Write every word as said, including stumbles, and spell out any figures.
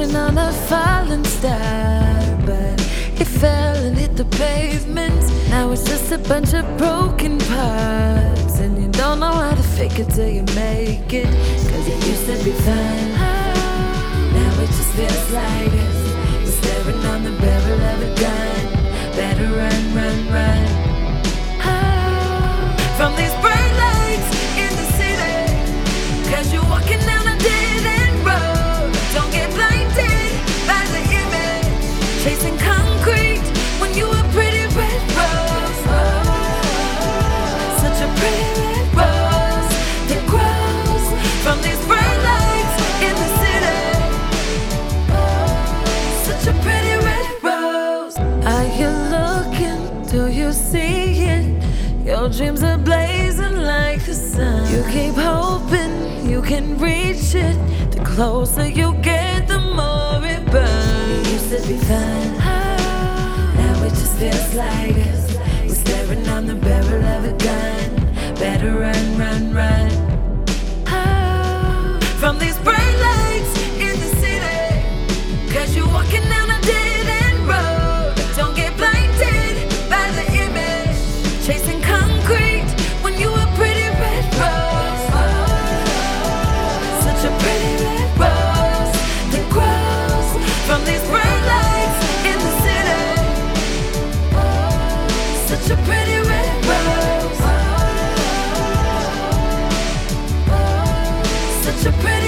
crashing on a falling star, but it fell and hit the pavement. Now it's just a bunch of broken parts, and you don't know how to fake it till you make it. Cause it used to be fun, now it just feels like it. We're staring on the barrel of a gun. Better run, run, run from these bright lights in the city. Cause you're walking down a dead end road. Don't get blinded by the image, chasing concrete when you were pretty red rose. Oh, such a pretty red rose that grows from these bright lights in the city. Oh, such a pretty red rose. Are you looking? Do you see it? Your dreams are blazing like the sun. You keep hoping you can reach it. The closer you get, the more it burns. It used to be fun, now it just feels like us. We're staring on the barrel of a gun. Better run, run, run oh, from these bright lights in the city. Cause you're walking down a dead end road. Don't get blinded by the image, chasing a pretty red rose. Such a pretty